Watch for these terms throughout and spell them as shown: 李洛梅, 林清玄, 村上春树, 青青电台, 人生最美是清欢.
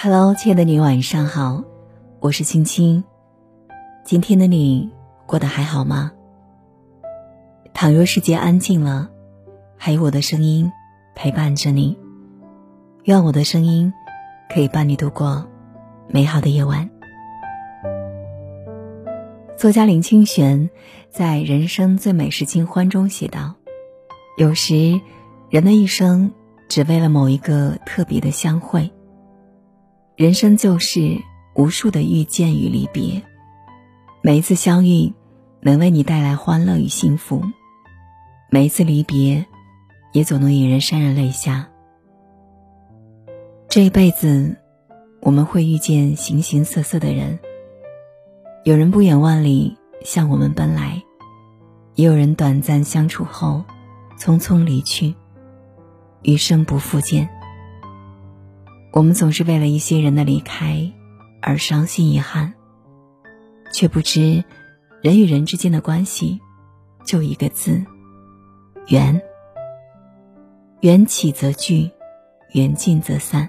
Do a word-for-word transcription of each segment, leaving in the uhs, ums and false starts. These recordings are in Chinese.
Hello， 亲爱的你，晚上好，我是青青。今天的你过得还好吗？倘若世界安静了，还有我的声音陪伴着你，愿我的声音可以伴你度过美好的夜晚。作家林清玄在《人生最美是清欢》中写道，有时人的一生只为了某一个特别的相会，人生就是无数的遇见与离别，每一次相遇能为你带来欢乐与幸福，每一次离别也总能引人潸然泪下。这一辈子我们会遇见形形色色的人，有人不远万里向我们奔来，也有人短暂相处后匆匆离去，余生不复见。我们总是为了一些人的离开而伤心遗憾，却不知人与人之间的关系就一个字，缘。缘起则聚，缘尽则散。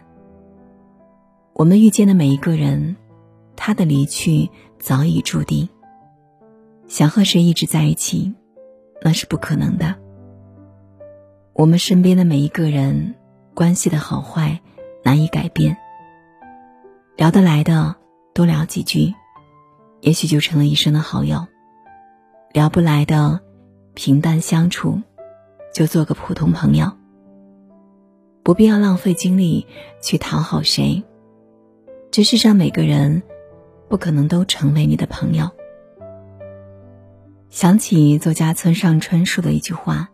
我们遇见的每一个人，他的离去早已注定，想和谁一直在一起，那是不可能的。我们身边的每一个人，关系的好坏难以改变，聊得来的多聊几句，也许就成了一生的好友，聊不来的平淡相处，就做个普通朋友，不必要浪费精力去讨好谁。这世上每个人不可能都成为你的朋友。想起作家村上春树的一句话，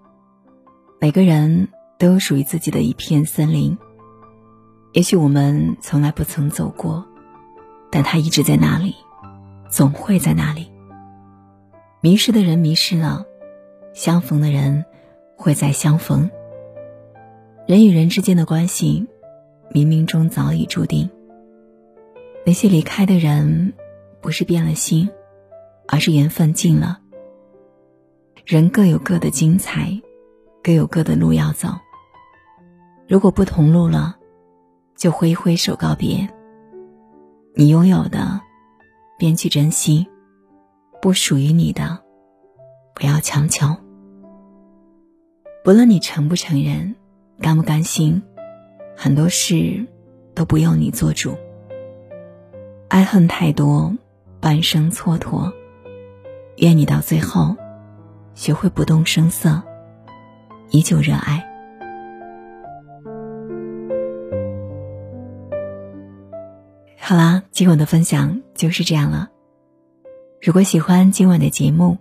每个人都有属于自己的一片森林，也许我们从来不曾走过，但它一直在那里，总会在那里。迷失的人迷失了，相逢的人会再相逢。人与人之间的关系，冥冥中早已注定。那些离开的人，不是变了心，而是缘分尽了。人各有各的精彩，各有各的路要走。如果不同路了，就挥一挥手告别，你拥有的便去珍惜，不属于你的不要强求。不论你承不承认，甘不甘心，很多事都不用你做主。爱恨太多，半生蹉跎，愿你到最后学会不动声色，依旧热爱。好啦，今晚的分享就是这样了。如果喜欢今晚的节目，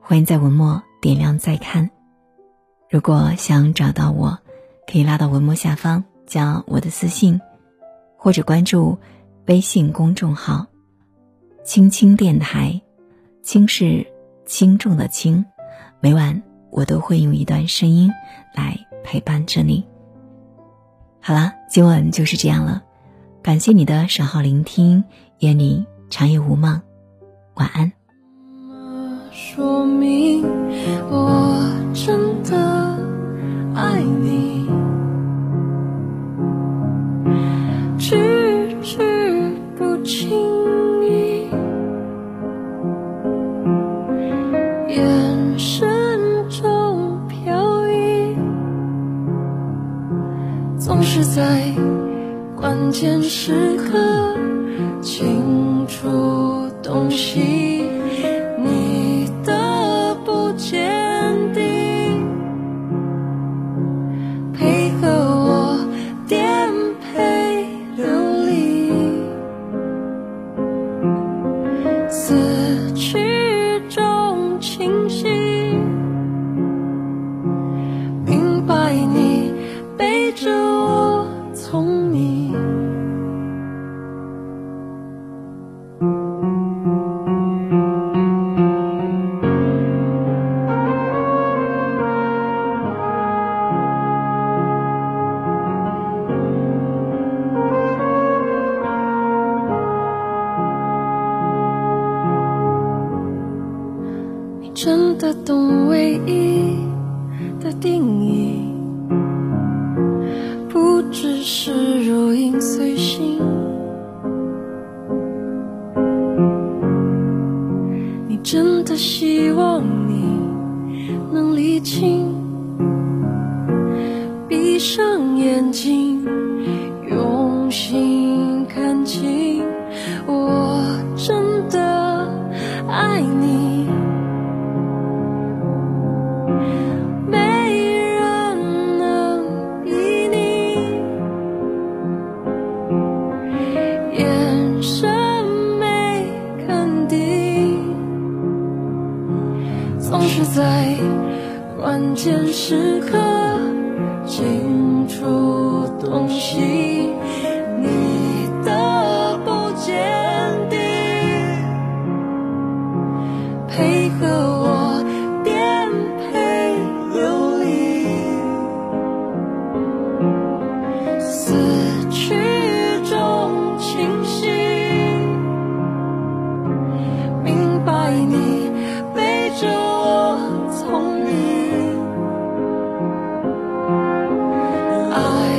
欢迎在文末点亮再看。如果想找到我，可以拉到文末下方加我的私信，或者关注微信公众号青青电台，青是轻重的轻，每晚我都会用一段声音来陪伴着你。好啦，今晚就是这样了，感谢你的守候聆听，愿你长夜无梦，晚安。说明我真的爱你，迟迟不轻易，眼神中飘逸，总是在关键时刻清楚洞悉，你的不坚定配合我颠沛流离，死去中清晰明白，你背着我从你真的懂唯一的定义，不只是如影随形。的希望你能理清，闭上眼睛用心看清，我真的爱你，没人能比你，眼神没肯定，总是在关键时刻清楚洞悉你的不坚定，配合我颠沛流离，死去中清晰，明白你背着我从你。I